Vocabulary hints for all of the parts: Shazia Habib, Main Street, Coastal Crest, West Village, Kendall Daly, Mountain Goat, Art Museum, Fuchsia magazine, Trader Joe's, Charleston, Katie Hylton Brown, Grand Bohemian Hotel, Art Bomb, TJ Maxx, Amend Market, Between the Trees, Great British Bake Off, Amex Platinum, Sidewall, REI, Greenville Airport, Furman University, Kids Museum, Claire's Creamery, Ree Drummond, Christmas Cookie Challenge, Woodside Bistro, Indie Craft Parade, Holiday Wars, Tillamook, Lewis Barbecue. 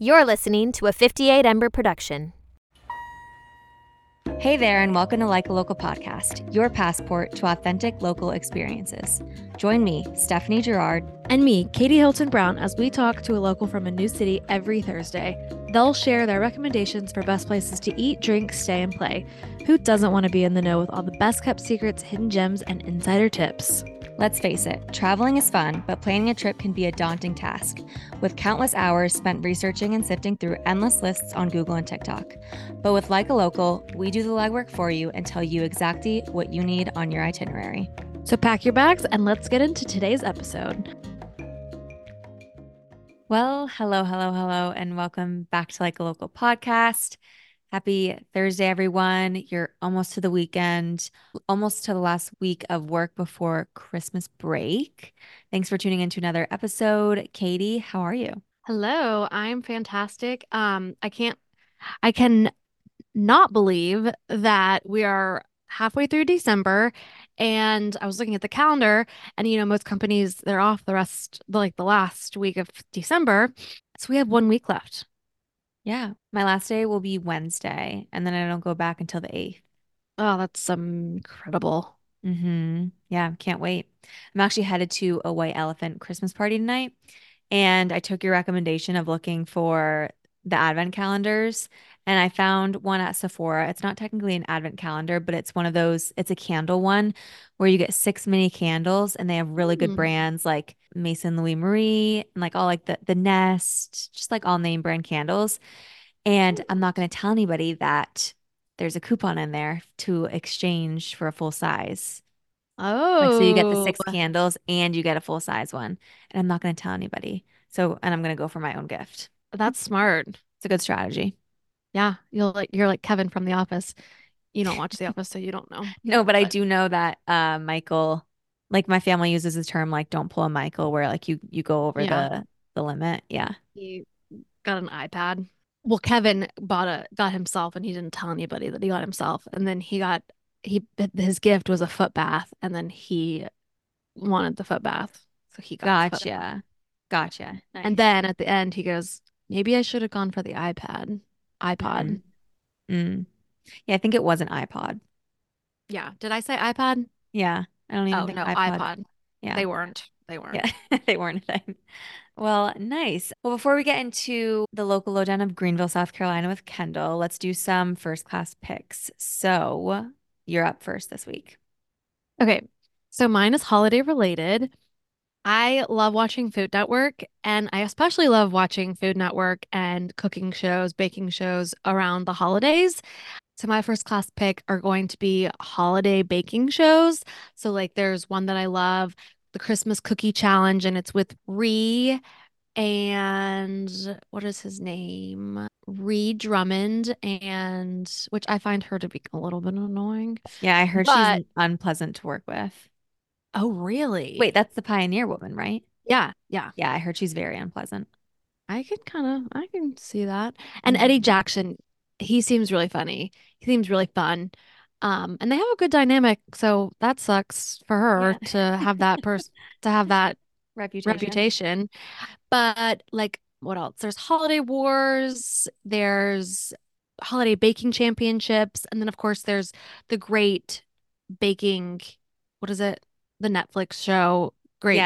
You're listening to a 58 Ember production. Hey there, and welcome to Like a Local podcast, your passport to authentic local experiences. Join me, Stephanie Girard, and me, Katie Hylton Brown, as we talk to a local from a new city every Thursday. They'll share their recommendations for best places to eat, drink, stay, and play. Who doesn't want to be in the know with all the best kept secrets, hidden gems, and insider tips? Let's face it, traveling is fun, but planning a trip can be a daunting task, with countless hours spent researching and sifting through endless lists on Google and TikTok. But with Like a Local, we do the legwork for you and tell you exactly what you need on your itinerary. So pack your bags and let's get into today's episode. Well, hello, and welcome back to Like a Local podcast. Happy Thursday, everyone. You're almost to the weekend, almost to the last week of work before Christmas break. Thanks for tuning in to another episode. Katie, how are you? Hello, I'm fantastic. I cannot believe that we are halfway through December, and I was looking at the calendar, and you know, most companies, they're off the last week of December. So we have 1 week left. Yeah. My last day will be Wednesday, and then I don't go back until the 8th. Oh, that's incredible. Mm-hmm. Yeah. Can't wait. I'm actually headed to a White Elephant Christmas party tonight, and I took your recommendation of looking for the advent calendars, and I found one at Sephora. It's not technically an advent calendar, but it's one of those, it's a candle one where you get 6 mini candles, and they have really good brands like Maison Louis Marie and like all like the Nest, just like all name brand candles. And I'm not going to tell anybody that there's a coupon in there to exchange for a full size. Oh, like, so you get the 6 candles and you get a full size one, and I'm not going to tell anybody. So, and I'm going to go for my own gift. That's smart. It's a good strategy. Yeah. You're like Kevin from The Office. You don't watch The Office, so you don't know. No, but I do know that Michael, like my family uses the term, like, don't pull a Michael, where like you go over the limit. Yeah. He got an iPad. Well, Kevin got himself, and he didn't tell anybody that he got himself. And then his gift was a foot bath, and then he wanted the foot bath. So he got Gotcha. Nice. And then at the end he goes, maybe I should have gone for the iPod. Mm. Yeah, I think it was an iPod. Yeah. Did I say iPad? Yeah. I don't even think iPod. Yeah. They weren't. Yeah. They weren't a thing. Well, nice. Well, before we get into the local lowdown of Greenville, South Carolina with Kendall, let's do some first class picks. So you're up first this week. Okay. So mine is holiday related. I love watching Food Network, and I especially love watching Food Network and cooking shows, baking shows around the holidays. So my first class pick are going to be holiday baking shows. So like there's one that I love, the Christmas Cookie Challenge, and it's with Ree and what is his name? Ree Drummond, and which I find her to be a little bit annoying. Yeah, I heard she's unpleasant to work with. Oh, really? Wait, that's the Pioneer Woman, right? Yeah. Yeah. Yeah. I heard she's very unpleasant. I can see that. And Eddie Jackson, he seems really funny. He seems really fun. And they have a good dynamic. So that sucks for her to have that reputation. But like, what else? There's holiday wars. There's holiday baking championships. And then of course there's the great baking. What is it? The Netflix show, Great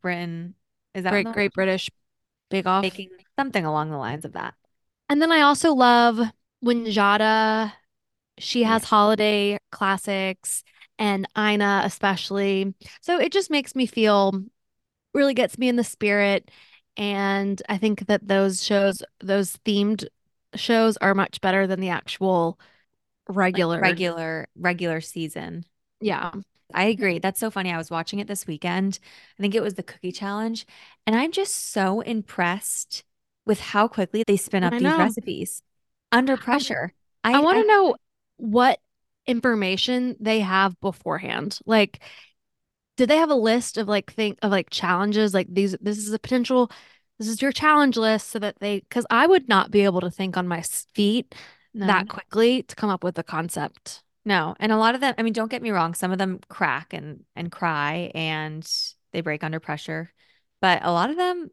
Britain, is that Great British Bake Off, baking, something along the lines of that. And then I also love Winjada. She has holiday classics, and Ina especially. So it just makes me feel, really gets me in the spirit, and I think that those shows, those themed shows, are much better than the actual regular season. Yeah. I agree. That's so funny. I was watching it this weekend. I think it was the Cookie Challenge. And I'm just so impressed with how quickly they spin up these recipes under pressure. I want to know what information they have beforehand. Like, did they have a list of like challenges? Like this is your challenge list, so that because I would not be able to think on my feet that quickly to come up with a concept. No. And a lot of them, I mean, don't get me wrong, some of them crack and cry and they break under pressure. But a lot of them,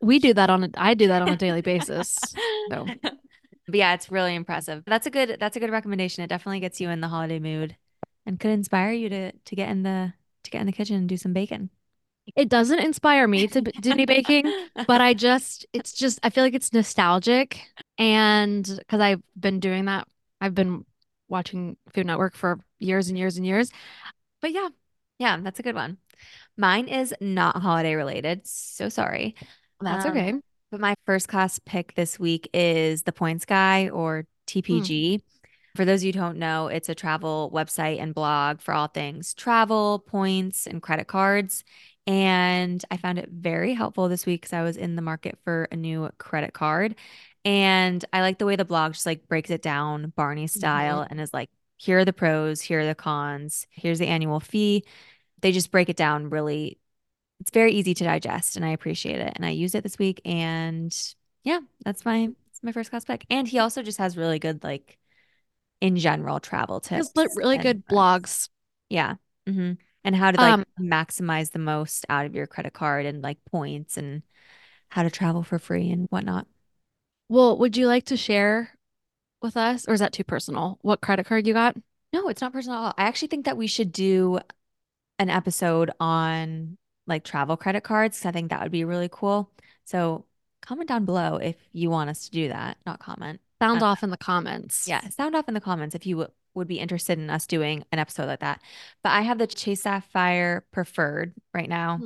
we do that I do that on a daily basis. So. But yeah, it's really impressive. That's a good recommendation. It definitely gets you in the holiday mood and could inspire you to get in the kitchen and do some baking. It doesn't inspire me to do any baking, but I feel like it's nostalgic. And because I've been doing that, I've been watching Food Network for years and years and years. But yeah, that's a good one. Mine is not holiday related. So sorry. That's okay. But my first class pick this week is The Points Guy, or TPG. For those of you who don't know, it's a travel website and blog for all things travel, points, and credit cards. And I found it very helpful this week because I was in the market for a new credit card. And I like the way the blog just like breaks it down Barney style and is like, here are the pros, here are the cons, here's the annual fee. They just break it down really. It's very easy to digest and I appreciate it. And I used it this week. And yeah, that's my first class pick. And he also just has really good, like in general, travel tips. Really good blogs. Yeah. Mm-hmm. And how to like maximize the most out of your credit card and like points and how to travel for free and whatnot. Well, would you like to share with us, or is that too personal, what credit card you got? No, it's not personal at all. I actually think that we should do an episode on like travel credit cards. I think that would be really cool. So comment down below if you want us to do that. Not comment. Sound off in the comments. Yeah. Sound off in the comments if you would be interested in us doing an episode like that. But I have the Chase Sapphire Preferred right now.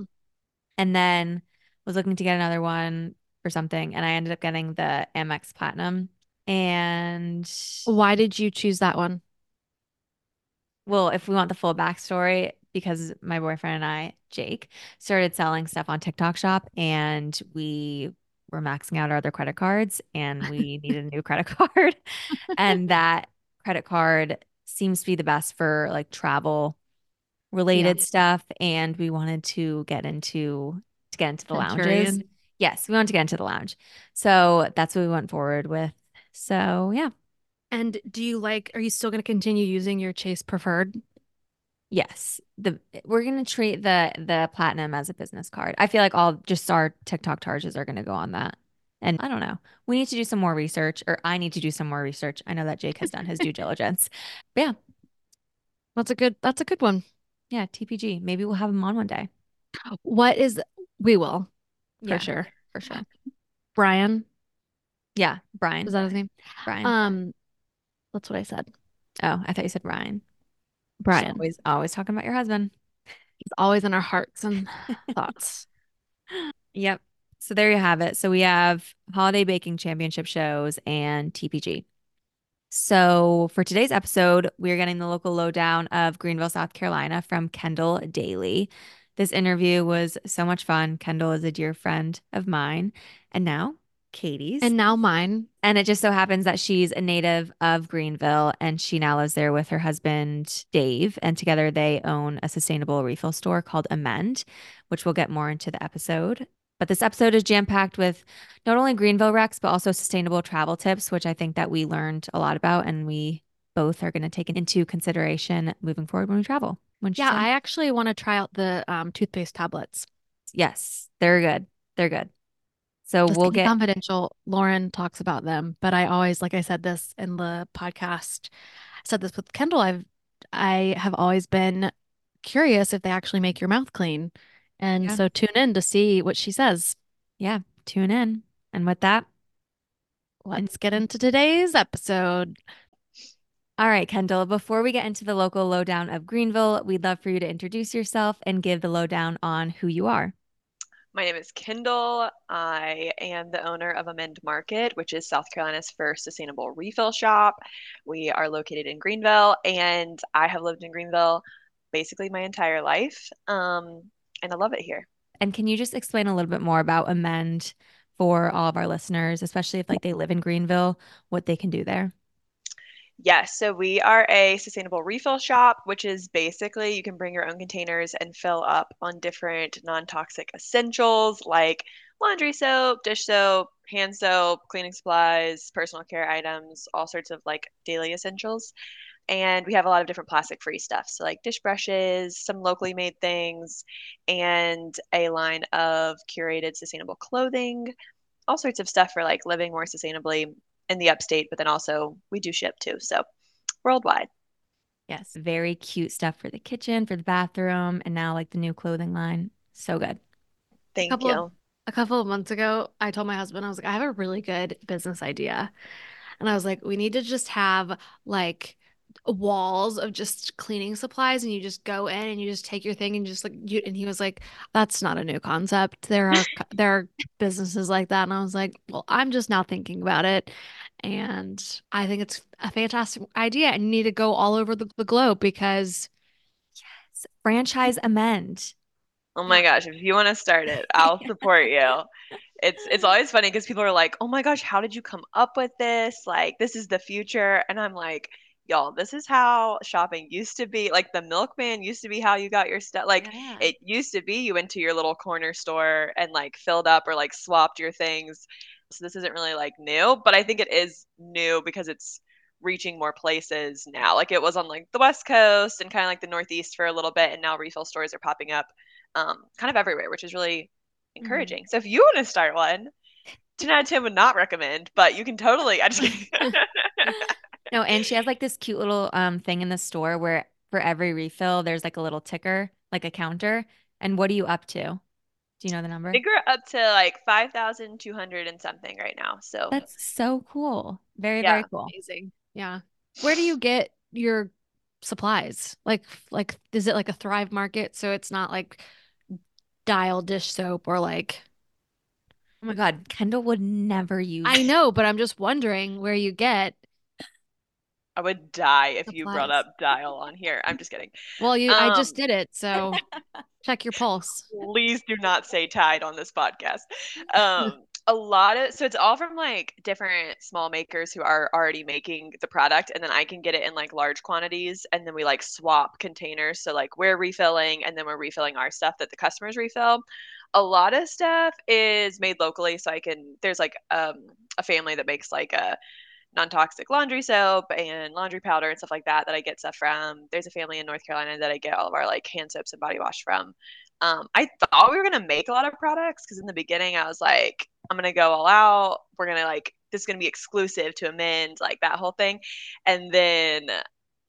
And then was looking to get another one or something. And I ended up getting the Amex Platinum. And why did you choose that one? Well, if we want the full backstory, because my boyfriend and I, Jake, started selling stuff on TikTok Shop and we were maxing out our other credit cards and we needed a new credit card. And that credit card seems to be the best for like travel related stuff. And we wanted to get into the lounges. Yes, we wanted to get into the lounge. So that's what we went forward with. So yeah. And are you still going to continue using your Chase Preferred? Yes. We're going to treat the Platinum as a business card. I feel like our TikTok charges are going to go on that. And I don't know. We need to do some more research, or I need to do some more research. I know that Jake has done his due diligence. But yeah. That's a good one. Yeah, TPG. Maybe we'll have him on one day. We will. For sure. Brian. Yeah, Brian. Is that his name? Brian. That's what I said. Oh, I thought you said Ryan. Brian. She's always talking about your husband. He's always in our hearts and thoughts. Yep. So there you have it. So we have Holiday Baking Championship shows and TPG. So for today's episode, we're getting the local lowdown of Greenville, South Carolina from Kendall Daly. This interview was so much fun. Kendall is a dear friend of mine and now Katie's. And now mine. And it just so happens that she's a native of Greenville and she now lives there with her husband, Dave. And together they own a sustainable refill store called Amend, which we'll get more into the episode. But this episode is jam-packed with not only Greenville recs, but also sustainable travel tips, which I think that we learned a lot about and we both are going to take into consideration moving forward when we travel. I actually want to try out the toothpaste tablets. Yes, they're good. They're good. So just we'll get confidential. Lauren talks about them, but I always, like I said this in the podcast, I said this with Kendall, I have always been curious if they actually make your mouth clean. And so tune in to see what she says. Yeah, tune in. And with that, let's get into today's episode. All right, Kendall, before we get into the local lowdown of Greenville, we'd love for you to introduce yourself and give the lowdown on who you are. My name is Kendall. I am the owner of Amend Market, which is South Carolina's first sustainable refill shop. We are located in Greenville, and I have lived in Greenville basically my entire life. And I love it here. And can you just explain a little bit more about Amend for all of our listeners, especially if like they live in Greenville, what they can do there? Yes. So we are a sustainable refill shop, which is basically you can bring your own containers and fill up on different non-toxic essentials like laundry soap, dish soap, hand soap, cleaning supplies, personal care items, all sorts of like daily essentials. And we have a lot of different plastic-free stuff. So like dish brushes, some locally made things, and a line of curated sustainable clothing, all sorts of stuff for like living more sustainably in the upstate, but then also we do ship too. So worldwide. Yes. Very cute stuff for the kitchen, for the bathroom, and now like the new clothing line. So good. Thank you. A couple of months ago, I told my husband, I was like, I have a really good business idea. And I was like, we need to just have like walls of just cleaning supplies, and you just go in and you just take your thing and just like you. And he was like, that's not a new concept. There are businesses like that. And I was like, well, I'm just now thinking about it. And I think it's a fantastic idea, and you need to go all over the globe because yes, franchise Amend. Oh my gosh, if you want to start it, I'll support you. It's always funny because people are like, oh my gosh, how did you come up with this? Like, this is the future. And I'm like, y'all, this is how shopping used to be. Like the milkman used to be how you got your stuff. Like It used to be you went to your little corner store and like filled up or like swapped your things. So this isn't really like new, but I think it is new because it's reaching more places now. Like it was on like the West Coast and kind of like the Northeast for a little bit. And now refill stores are popping up kind of everywhere, which is really encouraging. Mm-hmm. So if you want to start one, 10 out of 10 would not recommend, but you can totally, No, and she has like this cute little thing in the store where for every refill, there's like a little ticker, like a counter. And what are you up to? Do you know the number? I think we're up to like 5,200 and something right now. So that's so cool. Very cool. Amazing. Yeah. Where do you get your supplies? Like, is it like a Thrive Market? So it's not like Dial dish soap or like. Oh my God. Kendall would never use. I know, but I'm just wondering where you get. I would die if supplies. You brought up Dial on here. I'm just kidding. Well, you, I just did it. So check your pulse. Please do not say Tide on this podcast. So it's all from like different small makers who are already making the product, and then I can get it in like large quantities, and then we like swap containers. So like we're refilling, and then we're refilling our stuff that the customers refill. A lot of stuff is made locally. So there's like a family that makes like a non-toxic laundry soap and laundry powder and stuff like that I get stuff from. There's a family in North Carolina that I get all of our like hand soaps and body wash from. I thought we were going to make a lot of products because in the beginning I was like, I'm going to go all out. We're going to like, this is going to be exclusive to Amend, like that whole thing. And then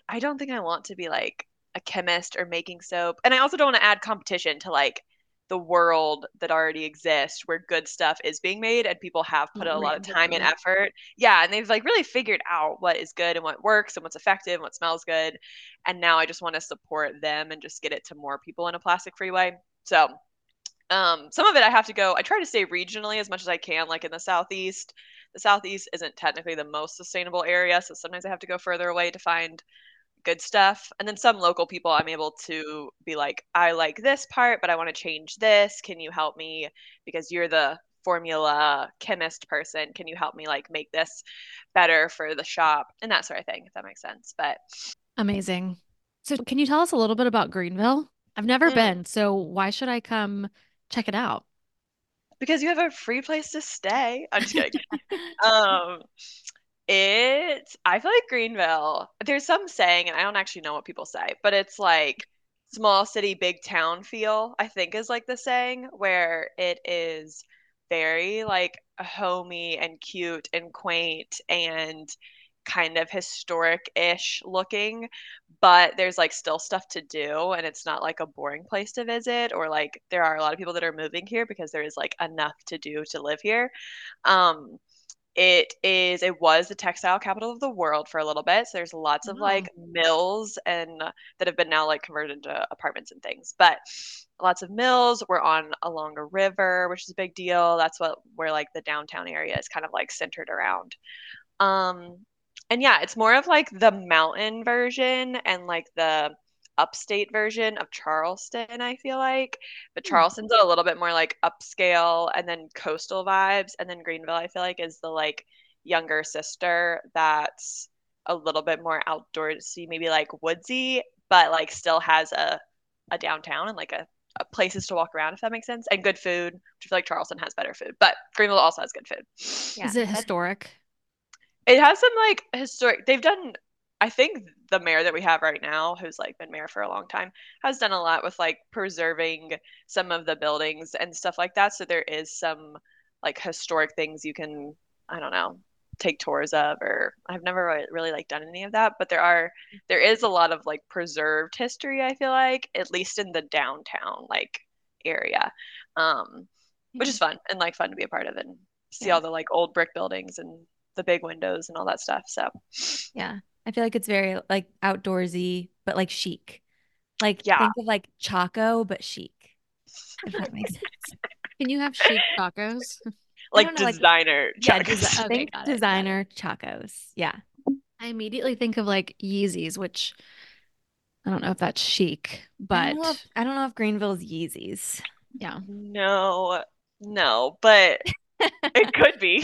I don't think I want to be like a chemist or making soap. And I also don't want to add competition to like the world that already exists where good stuff is being made and people have put a lot of time and effort. Yeah. And they've like really figured out what is good and what works and what's effective and what smells good. And now I just want to support them and just get it to more people in a plastic-free way. So some of it I have to go, I try to stay regionally as much as I can, like in the Southeast. The Southeast isn't technically the most sustainable area. So sometimes I have to go further away to find good stuff. And then some local people I'm able to be like, I like this part, but I want to change this. Can you help me? Because you're the formula chemist person. Can you help me like make this better for the shop and that sort of thing, if that makes sense. But amazing. So can you tell us a little bit about Greenville? I've never been. So why should I come check it out? Because you have a free place to stay. I'm just kidding. I feel like Greenville, there's some saying, and I don't actually know what people say, but it's like small city, big town feel, I think is like the saying, where it is very like homey and cute and quaint and kind of historic-ish looking, but there's like still stuff to do, and it's not like a boring place to visit, or like there are a lot of people that are moving here because there is like enough to do to live here. It was the textile capital of the world for a little bit. So there's lots of like mills and that have been now like converted into apartments and things, but lots of mills. We're on along a river, which is a big deal. That's where like the downtown area is kind of like centered around. And yeah, it's more of like the mountain version and like the upstate version of Charleston, I feel like. But Charleston's a little bit more like upscale and then coastal vibes. And then Greenville, I feel like, is the like younger sister that's a little bit more outdoorsy, maybe like woodsy, but like still has a downtown and like a places to walk around, if that makes sense. And good food, which I feel like Charleston has better food, but Greenville also has good food. Yeah. Is it historic? It has some like historic, they've done I think the mayor that we have right now, who's like been mayor for a long time, has done a lot with like preserving some of the buildings and stuff like that. So there is some like historic things you can, I don't know, take tours of, or I've never really like done any of that, but there is a lot of like preserved history, I feel like, at least in the downtown like area, which is fun and like fun to be a part of and see all the like old brick buildings and the big windows and all that stuff. So yeah, I feel like it's very like outdoorsy, but like chic, like think of like Chaco, but chic, if that makes sense. Can you have chic tacos? Like designer chacos. Yeah, designer chacos. Yeah. I immediately think of like Yeezys, which I don't know if that's chic, but I don't know if Greenville's Yeezys. Yeah. No, but it could be.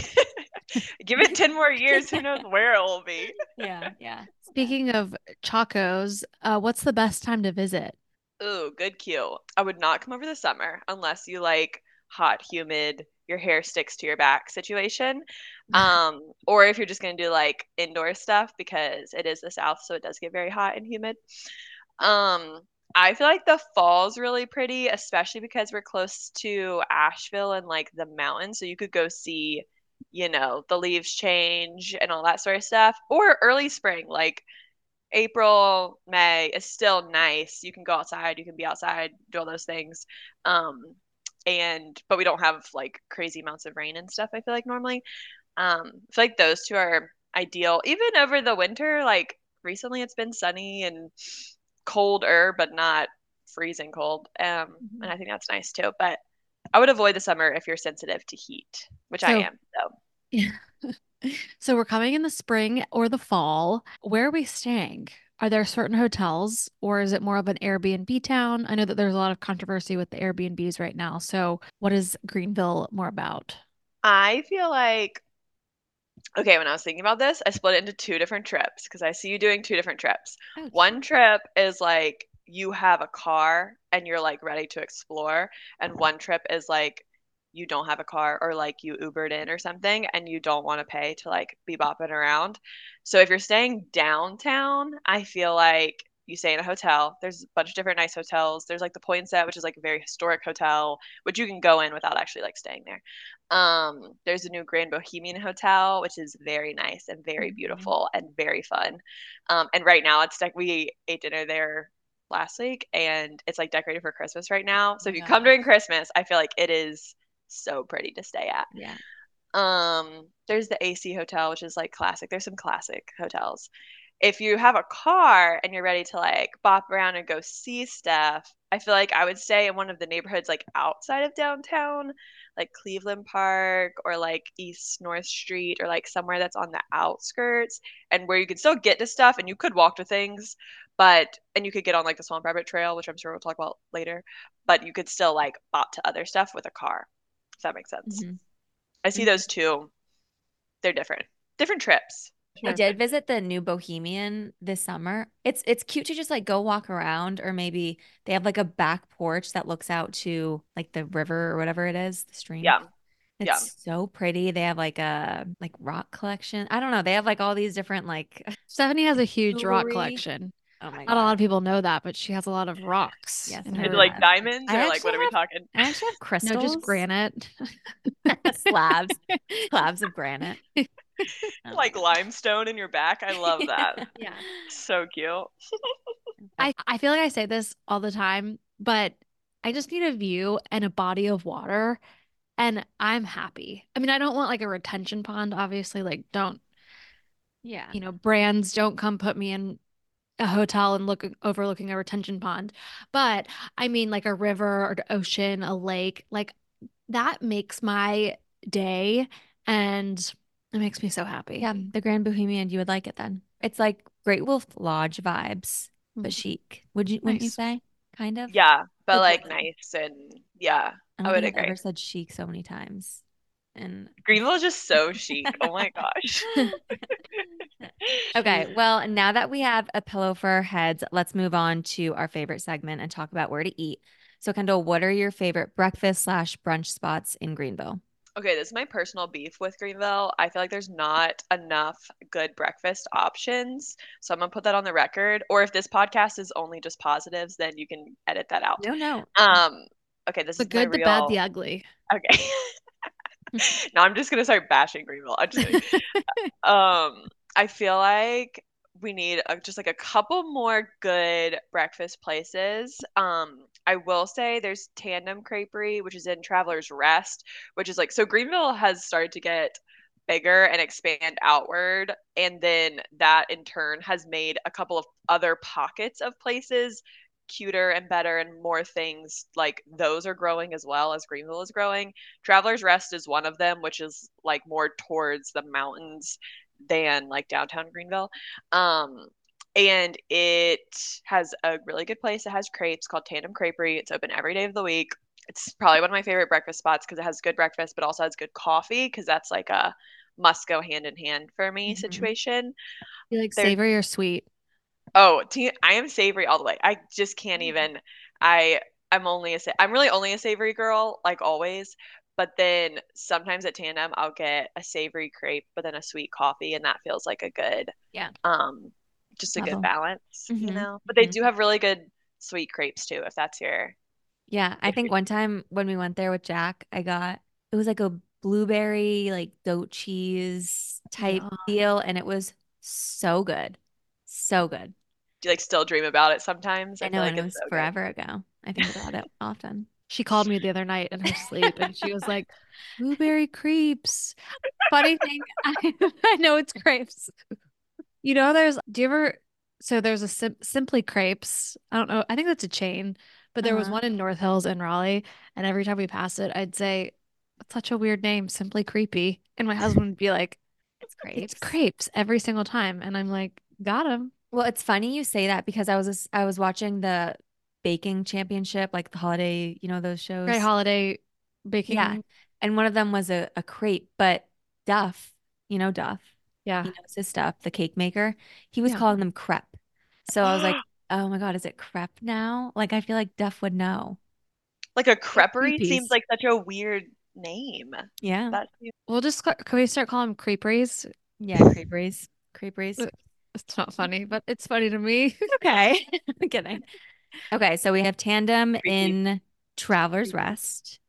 Give it 10 more years. Who knows where it will be? Yeah. Speaking of chacos, what's the best time to visit? Ooh, good cue. I would not come over the summer unless you like hot, humid, your hair sticks to your back situation. Or if you're just going to do like indoor stuff, because it is the South, so it does get very hot and humid. I feel like the fall's really pretty, especially because we're close to Asheville and like the mountains. So you could go see, you know, the leaves change and all that sort of stuff. Or early spring, like April, May is still nice. You can go outside, you can be outside, do all those things. But we don't have like crazy amounts of rain and stuff, I feel like normally. I feel like those two are ideal. Even over the winter, like recently it's been sunny and colder, but not freezing cold. And I think that's nice too. But I would avoid the summer if you're sensitive to heat, which I am. So yeah. So we're coming in the spring or the fall. Where are we staying? Are there certain hotels, or is it more of an Airbnb town? I know that there's a lot of controversy with the Airbnbs right now. So what is Greenville more about? I feel like, okay, when I was thinking about this, I split it into two different trips because I see you doing two different trips. Oh, one trip is like you have a car and you're like ready to explore. And one trip is like you don't have a car, or like you Ubered in or something and you don't want to pay to like be bopping around. So if you're staying downtown, I feel like you stay in a hotel. There's a bunch of different nice hotels. There's like the Poinsett, which is like a very historic hotel, which you can go in without actually like staying there. There's a new Grand Bohemian Hotel, which is very nice and very beautiful and very fun. And right now it's like we ate dinner there last week and it's like decorated for Christmas right now. So if you come during Christmas, I feel like it is so pretty to stay at. Yeah. There's the AC Hotel, which is like classic. There's some classic hotels. If you have a car and you're ready to like bop around and go see stuff, I feel like I would stay in one of the neighborhoods like outside of downtown, like Cleveland Park or like East North Street, or like somewhere that's on the outskirts and where you can still get to stuff and you could walk to things, and you could get on like the Swamp Rabbit Trail, which I'm sure we'll talk about later, but you could still like bop to other stuff with a car. If that makes sense. I see those two. They're different trips. I did visit the new Bohemian this summer. It's cute to just like go walk around, or maybe they have like a back porch that looks out to like the river or whatever it is, the stream. Yeah. It's so pretty. They have like a rock collection. I don't know. They have like all these different like Stephanie has a huge jewelry. Rock collection. Oh my God. Not a lot of people know that, but she has a lot of rocks. Yes, like diamonds, or like what are we talking? I actually have crystals. No, just granite. Slabs of granite. Like limestone in your back. I love that. Yeah. So cute. I feel like I say this all the time, but I just need a view and a body of water and I'm happy. I mean, I don't want like a retention pond, obviously, like don't, you know, brands don't come put me in a hotel and overlooking a retention pond. But I mean like a river or the ocean, a lake, like that makes my day and it makes me so happy. Yeah. The Grand Bohemian, you would like it then. It's like Great Wolf Lodge vibes, but chic. Wouldn't you say? Kind of. Yeah. But like nice and yeah. I would agree. I've never said chic so many times. And Greenville is just so chic. Oh my gosh. Okay. Well, now that we have a pillow for our heads, let's move on to our favorite segment and talk about where to eat. So Kendall, what are your favorite breakfast/brunch spots in Greenville? Okay, this is my personal beef with Greenville. I feel like there's not enough good breakfast options. So I'm going to put that on the record. Or if this podcast is only just positives, then you can edit that out. No. Okay, this is the good, the bad, the ugly. Okay. No, I'm just going to start bashing Greenville. I'm just kidding. I feel like we need just like a couple more good breakfast places. I will say there's Tandem Creperie, which is in Traveler's Rest, which is like, so Greenville has started to get bigger and expand outward. And then that in turn has made a couple of other pockets of places cuter and better, and more things like those are growing as well as Greenville is growing. Traveler's Rest is one of them, which is like more towards the mountains than like downtown Greenville. And it has a really good place. It has crepes called Tandem Creperie. It's open every day of the week. It's probably one of my favorite breakfast spots because it has good breakfast, but also has good coffee, because that's like a must go hand in hand for me situation. You like savory or sweet? Oh, I am savory all the way. I just can't even. I'm really only a savory girl, like always. But then sometimes at Tandem, I'll get a savory crepe, but then a sweet coffee, and that feels like a good just a good balance, you know. But they do have really good sweet crepes too, if that's your. Yeah, I think one time when we went there with Jack, it was like a blueberry like goat cheese type deal, and it was so good, so good. Do you like still dream about it sometimes? I know, like it was so forever ago. I think about it often. She called me the other night in her sleep, and she was like, "Blueberry crepes." Funny thing, I know it's crepes. You know, there's a Simply Crepes. I don't know. I think that's a chain, but there was one in North Hills in Raleigh. And every time we passed it, I'd say, "That's such a weird name, Simply Creepy." And my husband would be like, "It's crepes. It's crepes," every single time. And I'm like, got him. Well, it's funny you say that, because I was watching the baking championship, like the holiday, you know, those shows. Right, holiday baking. Yeah. And one of them was a crepe, but Duff, you know, Duff. Yeah. He knows his stuff, the cake maker. He was calling them crepe. So I was like, oh my God, is it crepe now? Like, I feel like Duff would know. Like a creperie seems like such a weird name. Yeah. We'll just, can we start calling them creperies? Yeah, creperies. It's not funny, but it's funny to me. Okay. I'm kidding. Okay. So we have Tandem in Traveler's Rest.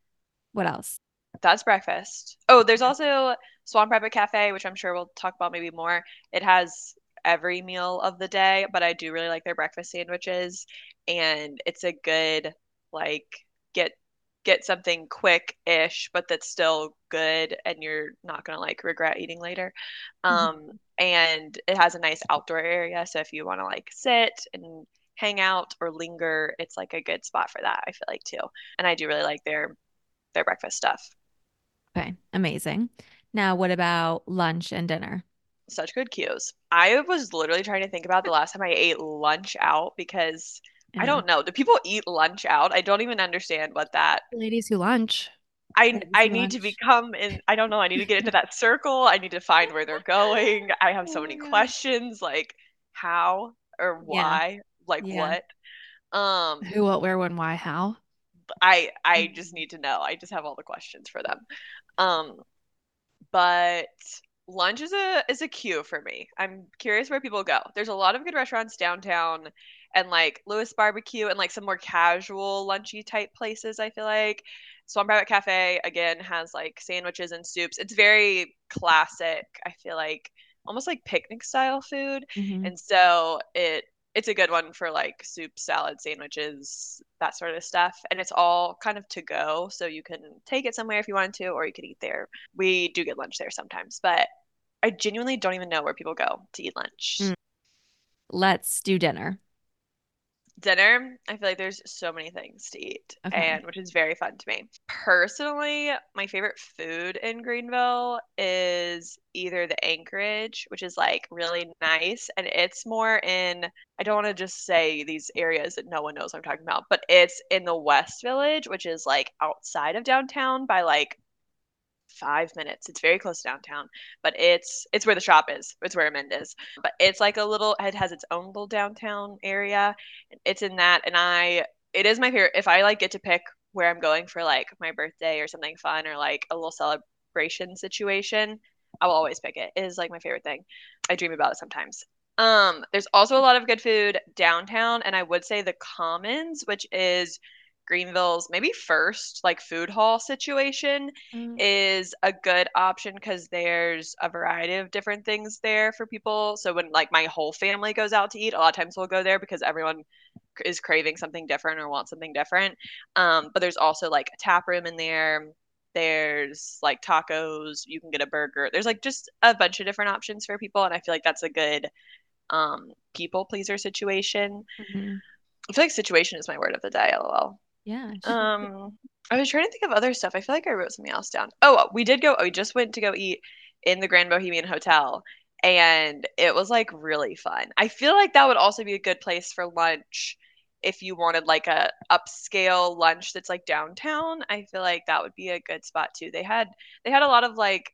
What else? That's breakfast. Oh, there's also Swamp Rabbit Cafe, which I'm sure we'll talk about maybe more. It has every meal of the day, but I do really like their breakfast sandwiches, and it's a good like get something quick-ish, but that's still good, and you're not gonna like regret eating later. And it has a nice outdoor area, so if you want to like sit and hang out or linger, it's like a good spot for that. I feel like too, and I do really like their breakfast stuff. Okay, amazing. Now, what about lunch and dinner? Such good cues. I was literally trying to think about the last time I ate lunch out, because I don't know. Do people eat lunch out? I don't even understand what that. Ladies who lunch. I need to get into that circle. I need to find where they're going. I have so many questions, like how or why, what. Who, what, where, when, why, how. I just need to know. I just have all the questions for them. But lunch is a cue for me. I'm curious where people go. There's a lot of good restaurants downtown, and like Lewis Barbecue, and like some more casual lunchy type places. I feel like Swamp Rabbit Cafe again has like sandwiches and soups. It's very classic. I feel like almost like picnic style food, and so it's a good one for like soup, salad, sandwiches, that sort of stuff. And it's all kind of to go. So you can take it somewhere if you wanted to, or you could eat there. We do get lunch there sometimes, but I genuinely don't even know where people go to eat lunch. Let's do dinner. Dinner, I feel like there's so many things to eat, and which is very fun to me. Personally, my favorite food in Greenville is either the Anchorage, which is like really nice, and it's more in, I don't want to just say these areas that no one knows what I'm talking about, but it's in the West Village, which is like outside of downtown by like 5 minutes. It's very close to downtown, but it's where the shop is. It's where Amend is. But it's like it has its own little downtown area. It's in that, and it is my favorite. If I like get to pick where I'm going for like my birthday or something fun, or like a little migration situation, I will always pick it. It is like my favorite thing. I dream about it sometimes. There's also a lot of good food downtown, and I would say the Commons, which is Greenville's maybe first like food hall situation, is a good option because there's a variety of different things there for people. So when like my whole family goes out to eat, a lot of times we'll go there because everyone is craving something different or wants something different. But there's also like a tap room in there. There's like tacos. You can get a burger. There's like just a bunch of different options for people, and I feel like that's a good people pleaser situation. Mm-hmm. I feel like situation is my word of the day. LOL. Yeah. I was trying to think of other stuff. I feel like I wrote something else down. Oh, we just went to go eat in the Grand Bohemian Hotel, and it was like really fun. I feel like that would also be a good place for lunch if you wanted like a upscale lunch that's like downtown. I feel like that would be a good spot too. They had a lot of like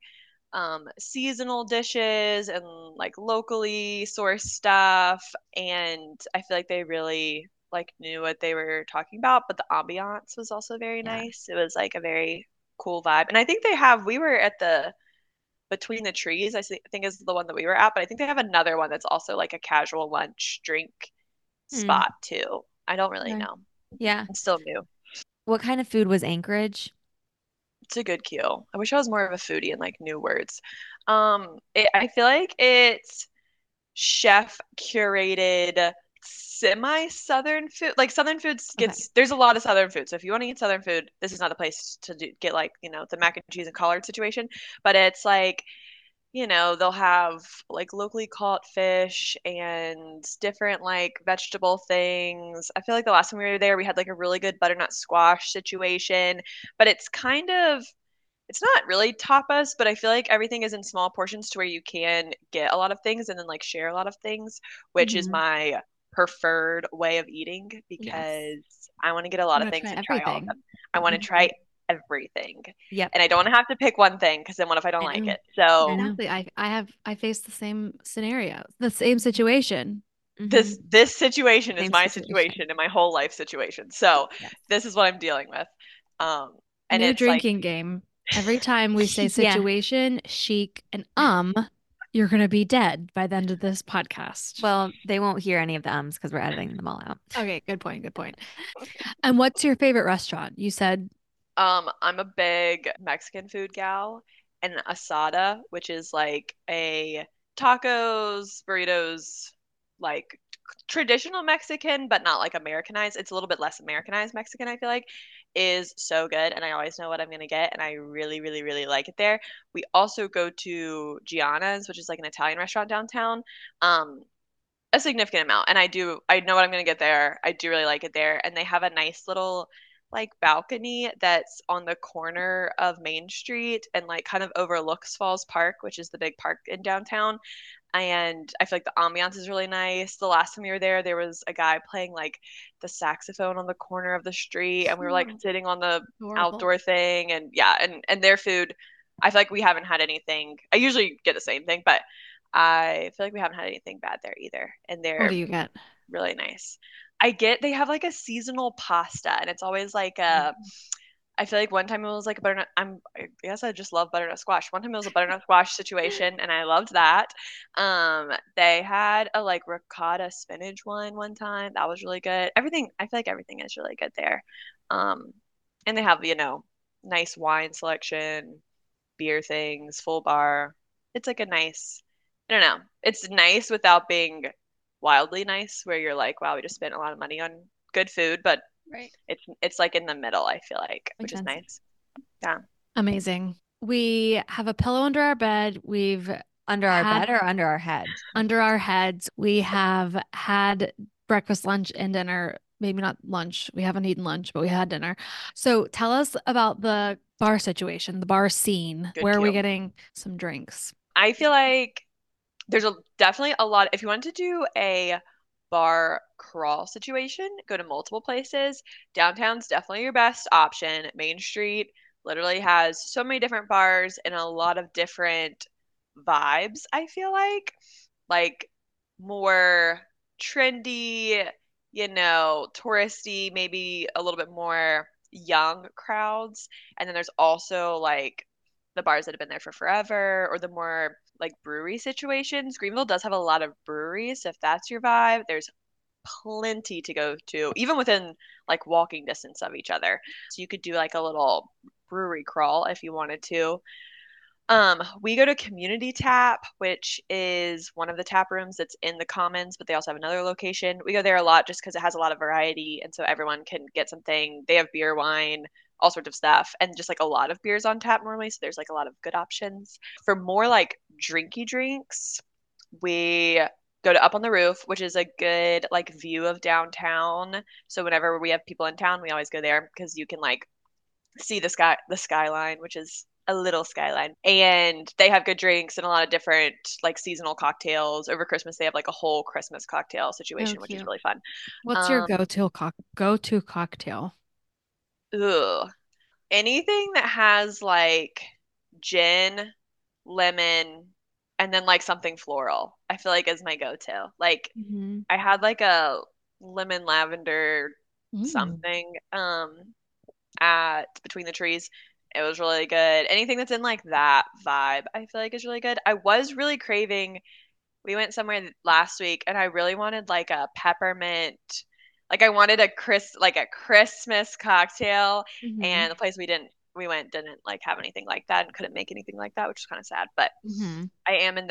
seasonal dishes and like locally sourced stuff, and I feel like they really like knew what they were talking about, but the ambiance was also very nice. It was like a very cool vibe. And I think we were at the Between the Trees, I think is the one that we were at, but I think they have another one that's also like a casual lunch drink spot too. I don't really know. Yeah. I'm still new. What kind of food was Anchorage? It's a good cue. I wish I was more of a foodie and like new words. I feel like it's chef curated semi-Southern food. Like Southern foods there's a lot of Southern food. So if you want to eat Southern food, this is not the place to get like, the mac and cheese and collard situation. But it's like, they'll have like locally caught fish and different like vegetable things. I feel like the last time we were there, we had like a really good butternut squash situation, but it's not really tapas, but I feel like everything is in small portions to where you can get a lot of things and then like share a lot of things, which is my preferred way of eating because I want to get a lot of things and try all of them. I want to try everything. Yeah. And I don't want to have to pick one thing because then what if I don't like it? So exactly. I faced the same scenario, the same situation. This situation is my situation and my whole life situation. So this is what I'm dealing with. And new it's drinking like... game. Every time we say situation, chic, and you're going to be dead by the end of this podcast. Well, they won't hear any of the ums because we're editing them all out. Okay, good point. And what's your favorite restaurant? You said... I'm a big Mexican food gal, and asada, which is like a tacos, burritos, like traditional Mexican, but not like Americanized. It's a little bit less Americanized Mexican, I feel like, is so good. And I always know what I'm going to get. And I really, really, really like it there. We also go to Gianna's, which is like an Italian restaurant downtown, a significant amount. And I know what I'm going to get there. I do really like it there. And they have a nice little like balcony that's on the corner of Main Street and like kind of overlooks Falls Park, which is the big park in downtown. And I feel like the ambiance is really nice. The last time we were there, there was a guy playing like the saxophone on the corner of the street, and we were like sitting on the outdoor thing. And and their food, I feel like we haven't had anything. I usually get the same thing, but I feel like we haven't had anything bad there either. And they're what do you get? Really nice. They have like a seasonal pasta, and it's always like I feel like one time it was like a butternut. I guess I just love butternut squash. One time it was a butternut squash situation, and I loved that. They had a like ricotta spinach one time. That was really good. I feel like everything is really good there. And they have, nice wine selection, beer things, full bar. It's like a nice, I don't know. It's nice without being wildly nice where you're like, wow, we just spent a lot of money on good food, but it's like in the middle, I feel like, which is nice. Yeah. Amazing. We have a pillow under our bed. Under our head? Under our heads. We have had breakfast, lunch, and dinner. Maybe not lunch. We haven't eaten lunch, but we had dinner. So tell us about the bar situation, the bar scene. Good Where are we getting some drinks? I feel like there's definitely a lot. If you want to do a bar crawl situation, go to multiple places. Downtown's definitely your best option. Main Street literally has so many different bars and a lot of different vibes, I feel like. Like more trendy, touristy, maybe a little bit more young crowds. And then there's also like the bars that have been there for forever, or the more like brewery situations. Greenville does have a lot of breweries, so if that's your vibe, there's plenty to go to, even within like walking distance of each other. So you could do like a little brewery crawl if you wanted to. We go to Community Tap, which is one of the tap rooms that's in the Commons, but they also have another location. We go there a lot just because it has a lot of variety, and so everyone can get something. They have beer, wine, all sorts of stuff, and just like a lot of beers on tap normally, so there's like a lot of good options. For more like drinky drinks, we go to Up on the Roof, which is a good like view of downtown. So whenever we have people in town, we always go there because you can like see the skyline, which is a little skyline. And they have good drinks and a lot of different like seasonal cocktails. Over Christmas, they have like a whole Christmas cocktail situation, which is really fun. What's your go-to cocktail? Ugh. Anything that has like gin, lemon, and then like something floral, I feel like is my go-to. Like I had like a lemon lavender something at Between the Trees. It was really good. Anything that's in like that vibe, I feel like is really good. I was really craving. We went somewhere last week, and I really wanted like a peppermint. Like I wanted a Christmas cocktail, and the place we went didn't like have anything like that, and couldn't make anything like that, which is kind of sad. But I'm in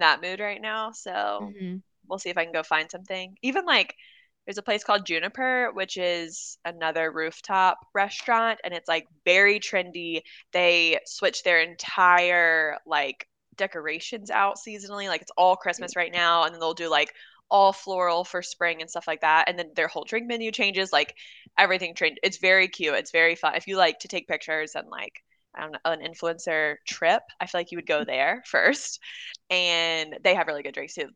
that mood right now, so we'll see if I can go find something. Even like there's a place called Juniper, which is another rooftop restaurant, and it's like very trendy. They switch their entire like decorations out seasonally. Like it's all Christmas right now, and then they'll do like all floral for spring and stuff like that. And then their whole drink menu changes, like everything changed. It's very cute. It's very fun. If you like to take pictures and like, I don't know, an influencer trip, I feel like you would go there first. And they have really good drinks too.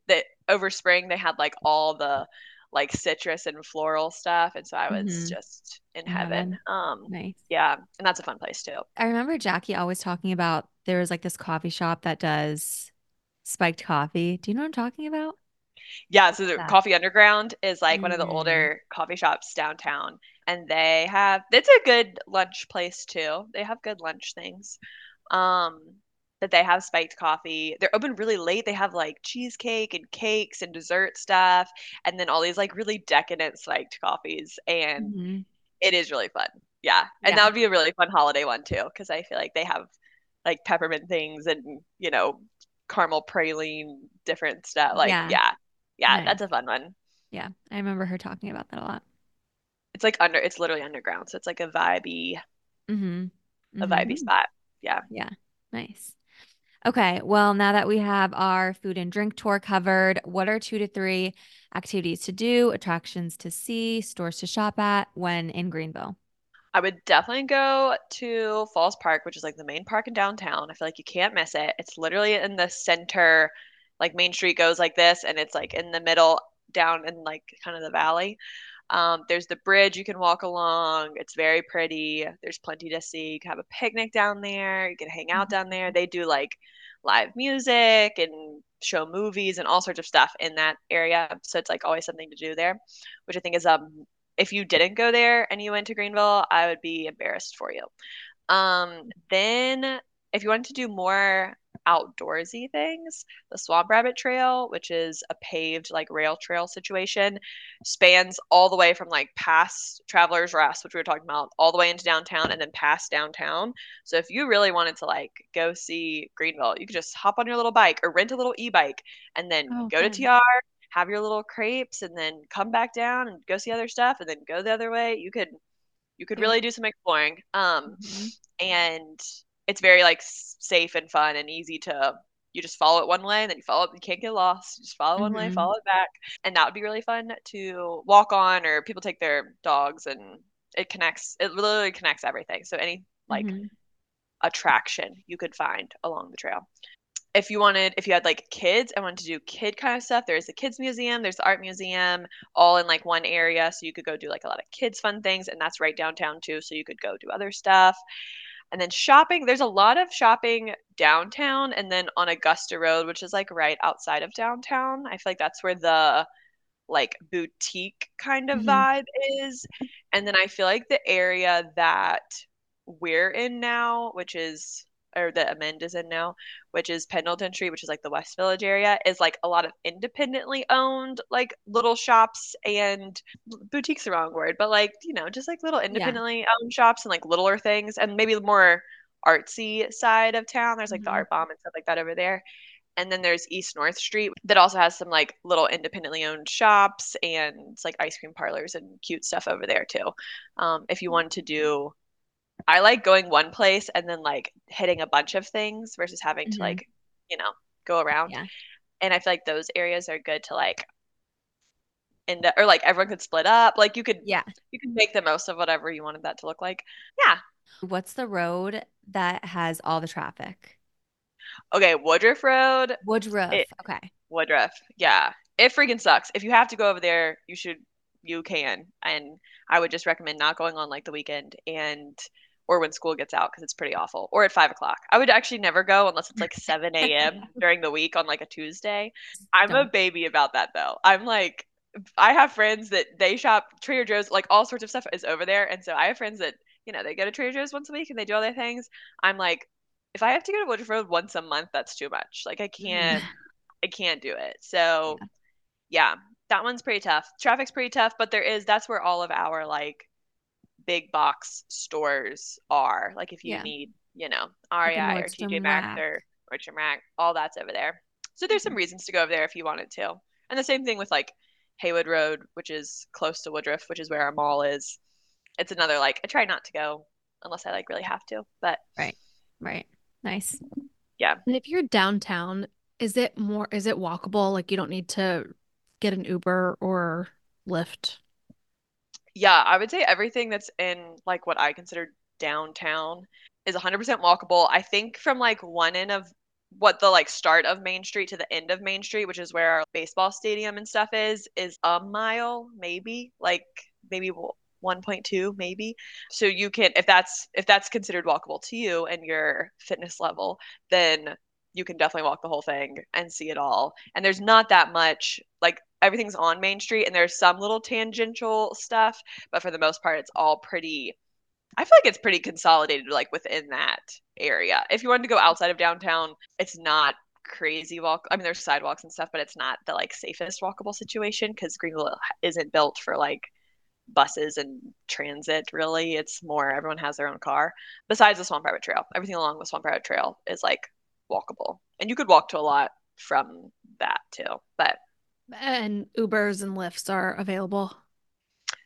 Over spring, they had like all the like citrus and floral stuff, and so I was just in heaven. Nice. Yeah, and that's a fun place too. I remember Jackie always talking about there was like this coffee shop that does spiked coffee. Do you know what I'm talking about? Yeah, so the Coffee Underground is like one of the older coffee shops downtown, and they have, it's a good lunch place too. They have good lunch things. But they have spiked coffee. They're open really late. They have like cheesecake and cakes and dessert stuff, and then all these like really decadent spiked coffees, and it is really fun. Yeah, and that would be a really fun holiday one too, because I feel like they have like peppermint things and, you know, caramel praline, different stuff. Like yeah, that's a fun one. Yeah, I remember her talking about that a lot. It's like it's literally underground, so it's like a vibey, a vibey spot. Yeah, yeah, nice. Okay, well, now that we have our food and drink tour covered, what are 2 to 3 activities to do, attractions to see, stores to shop at when in Greenville? I would definitely go to Falls Park, which is like the main park in downtown. I feel like you can't miss it. It's literally in the center. Like Main Street goes like this, and it's like in the middle down in like kind of the valley. There's the bridge you can walk along. It's very pretty. There's plenty to see. You can have a picnic down there. You can hang out down there. They do like live music and show movies and all sorts of stuff in that area. So it's like always something to do there, which I think is, if you didn't go there and you went to Greenville, I would be embarrassed for you. Then if you wanted to do more outdoorsy things, the Swamp Rabbit Trail, which is a paved like rail trail situation, spans all the way from like past Traveler's Rest, which we were talking about, all the way into downtown, and then past downtown. So if you really wanted to like go see Greenville, you could just hop on your little bike or rent a little e-bike, and then go to TR, have your little crepes, and then come back down and go see other stuff, and then go the other way. You could really do some exploring. And it's very like safe and fun and easy to, you just follow it one way, and then you follow it, you can't get lost. You just follow one way, follow it back. And that would be really fun to walk on, or people take their dogs, and it literally connects everything. So any like attraction you could find along the trail. If you had like kids and wanted to do kid kind of stuff, there's the kids museum, there's the art museum, all in like one area. So you could go do like a lot of kids fun things, and that's right downtown too. So you could go do other stuff. And then shopping, there's a lot of shopping downtown, and then on Augusta Road, which is like right outside of downtown. I feel like that's where the like boutique kind of vibe is. And then I feel like the area that we're in now, which is or that Amend is in now, which is Pendleton Street, which is like the West Village area, is like a lot of independently owned like little shops and boutiques, the wrong word, but like, you know, just like little independently owned shops and like littler things, and maybe the more artsy side of town. There's like the Art Bomb and stuff like that over there. And then there's East North Street that also has some like little independently owned shops and like ice cream parlors and cute stuff over there too. If you want to do, I like going one place and then like hitting a bunch of things versus having to like, you know, go around. Yeah. And I feel like those areas are good to like, end up, or like everyone could split up. Like you could, you could make the most of whatever you wanted that to look like. Yeah. What's the road that has all the traffic? Okay, Woodruff Road. Okay. Woodruff, yeah. It freaking sucks. If you have to go over there, you should, you can. And I would just recommend not going on like the weekend and or when school gets out because it's pretty awful. Or at 5 o'clock. I would actually never go unless it's like 7 a.m. during the week on like a Tuesday. I'm a baby about that though. I'm like, I have friends that they shop Trader Joe's, like all sorts of stuff is over there. And so I have friends that, you know, they go to Trader Joe's once a week and they do all their things. I'm like, if I have to go to Woodruff Road once a month, that's too much. Like I can't do it. So yeah, that one's pretty tough. Traffic's pretty tough, but that's where all of our like big box stores are. Like if you need, you know, REI like or TJ Maxx or Nordstrom Rack, all that's over there. So there's some reasons to go over there if you wanted to. And the same thing with like Haywood Road, which is close to Woodruff, which is where our mall is. It's another, like, I try not to go unless I like really have to, but. Right. Nice. Yeah. And if you're downtown, is it walkable? Like you don't need to get an Uber or Lyft? Yeah, I would say everything that's in like what I consider downtown is 100% walkable. I think from like one end of what the like start of Main Street to the end of Main Street, which is where our baseball stadium and stuff is a mile, maybe 1.2 maybe. So you can, if that's considered walkable to you and your fitness level, then you can definitely walk the whole thing and see it all. And there's not that much, like everything's on Main Street and there's some little tangential stuff, but for the most part, it's all pretty, I feel like it's pretty consolidated like within that area. If you wanted to go outside of downtown, it's not crazy walk. I mean, there's sidewalks and stuff, but it's not the like safest walkable situation because Greenville isn't built for like buses and transit, really. It's more everyone has their own car. Besides the Swamp Rabbit Trail, everything along the Swamp Rabbit Trail is like walkable, and you could walk to a lot from that too. But and Ubers and Lyfts are available.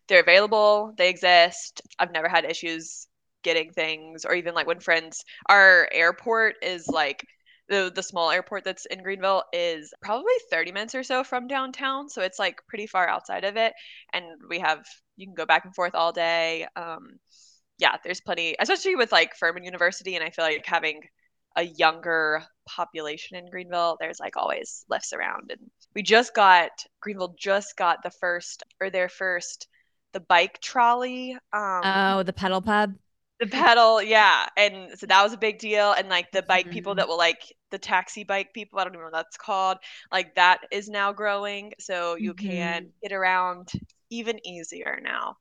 They're available. They exist. I've never had issues getting things, or even like when friends. Our airport is like the small airport that's in Greenville is probably 30 minutes or so from downtown, so it's like pretty far outside of it. And you can go back and forth all day. Yeah, there's plenty, especially with like Furman University, and I feel like having a younger population in Greenville, there's like always lifts around. And Greenville just got the bike trolley. The pedal pub. The pedal, yeah. And so that was a big deal. And like the bike people that will like the taxi bike people, I don't even know what that's called. Like that is now growing. So you can get around even easier now.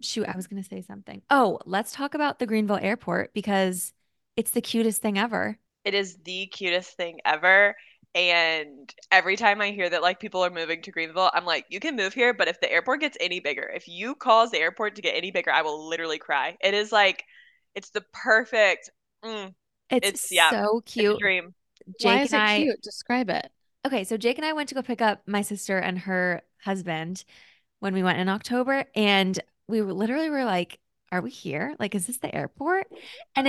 Shoot, I was going to say something. Oh, let's talk about the Greenville airport because it's the cutest thing ever. It is the cutest thing ever. And every time I hear that like people are moving to Greenville, I'm like, you can move here, but if the airport gets any bigger, if you cause the airport to get any bigger, I will literally cry. It is like, it's the perfect. It's so cute. It's a dream. Why is it cute? Describe it. Okay, so Jake and I went to go pick up my sister and her husband when we went in October, and we were like, "Are we here? Like, is this the airport?" And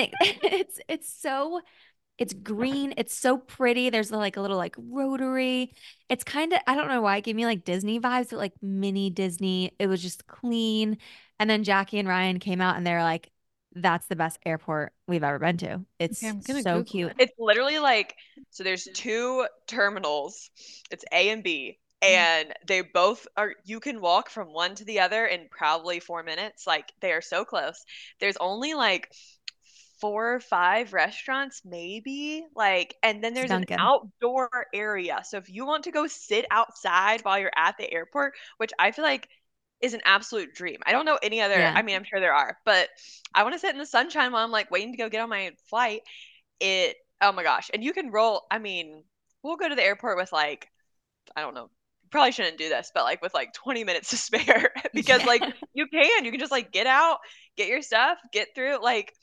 it's green. It's so pretty. There's like a little like rotary. It's kind of, I don't know why it gave me like Disney vibes, but like mini Disney. It was just clean. And then Jackie and Ryan came out and they're like, that's the best airport we've ever been to. It's so cute. It's literally like, so there's two terminals. It's A and B. And they both are, you can walk from one to the other in probably 4 minutes. Like they are so close. There's only like 4 or 5 restaurants maybe, like, and then there's an outdoor area. So if you want to go sit outside while you're at the airport, which I feel like is an absolute dream. I don't know any other, I mean, I'm sure there are, but I want to sit in the sunshine while I'm like waiting to go get on my flight. it, oh my gosh. And you can roll, I mean, we'll go to the airport with like, I don't know, probably shouldn't do this, but like with like 20 minutes to spare because like you can just like get out, get your stuff, get through. Like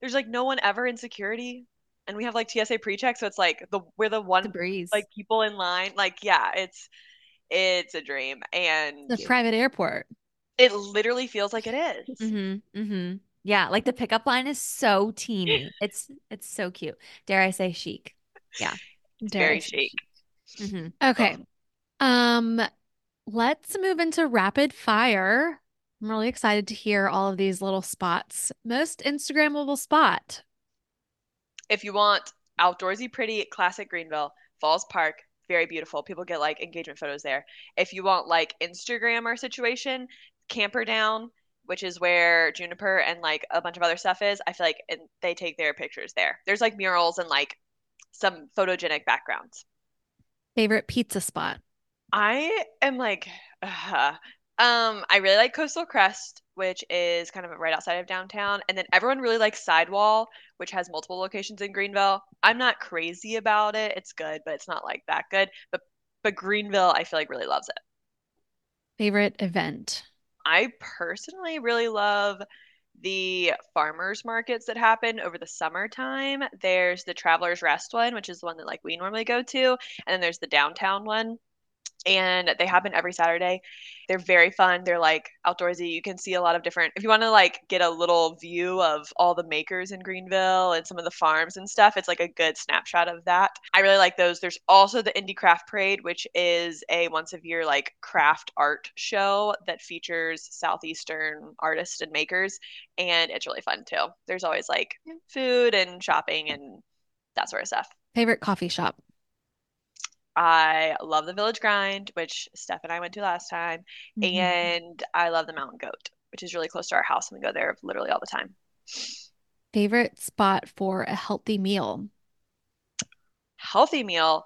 there's like no one ever in security and we have like TSA pre-check. So it's like we're the one like people in line. Like, yeah, it's a dream. And the private airport. It literally feels like it is. Mm-hmm. Mm-hmm. Yeah. Like the pickup line is so teeny. It's so cute. Dare I say chic? Yeah. Very chic. Mm-hmm. Okay. Let's move into rapid fire. I'm really excited to hear all of these little spots. Most Instagrammable spot. If you want outdoorsy, pretty, classic Greenville, Falls Park, very beautiful. People get like engagement photos there. If you want like Instagrammer situation, Camperdown, which is where Juniper and like a bunch of other stuff is. I feel like they take their pictures there. There's like murals and like some photogenic backgrounds. Favorite pizza spot. I am like, I really like Coastal Crest, which is kind of right outside of downtown. And then everyone really likes Sidewall, which has multiple locations in Greenville. I'm not crazy about it. It's good, but it's not like that good. But Greenville, I feel like really loves it. Favorite event. I personally really love the farmers markets that happen over the summertime. There's the Traveler's Rest one, which is the one that like we normally go to. And then there's the downtown one. And they happen every Saturday. They're very fun. They're like outdoorsy. You can see a lot of different, if you want to like get a little view of all the makers in Greenville and some of the farms and stuff, it's like a good snapshot of that. I really like those. There's also the Indie Craft Parade, which is a once a year like craft art show that features Southeastern artists and makers. And it's really fun too. There's always like food and shopping and that sort of stuff. Favorite coffee shop. I love the Village Grind, which Steph and I went to last time. Mm-hmm. And I love the Mountain Goat, which is really close to our house. And we go there literally all the time. Favorite spot for a healthy meal? Healthy meal.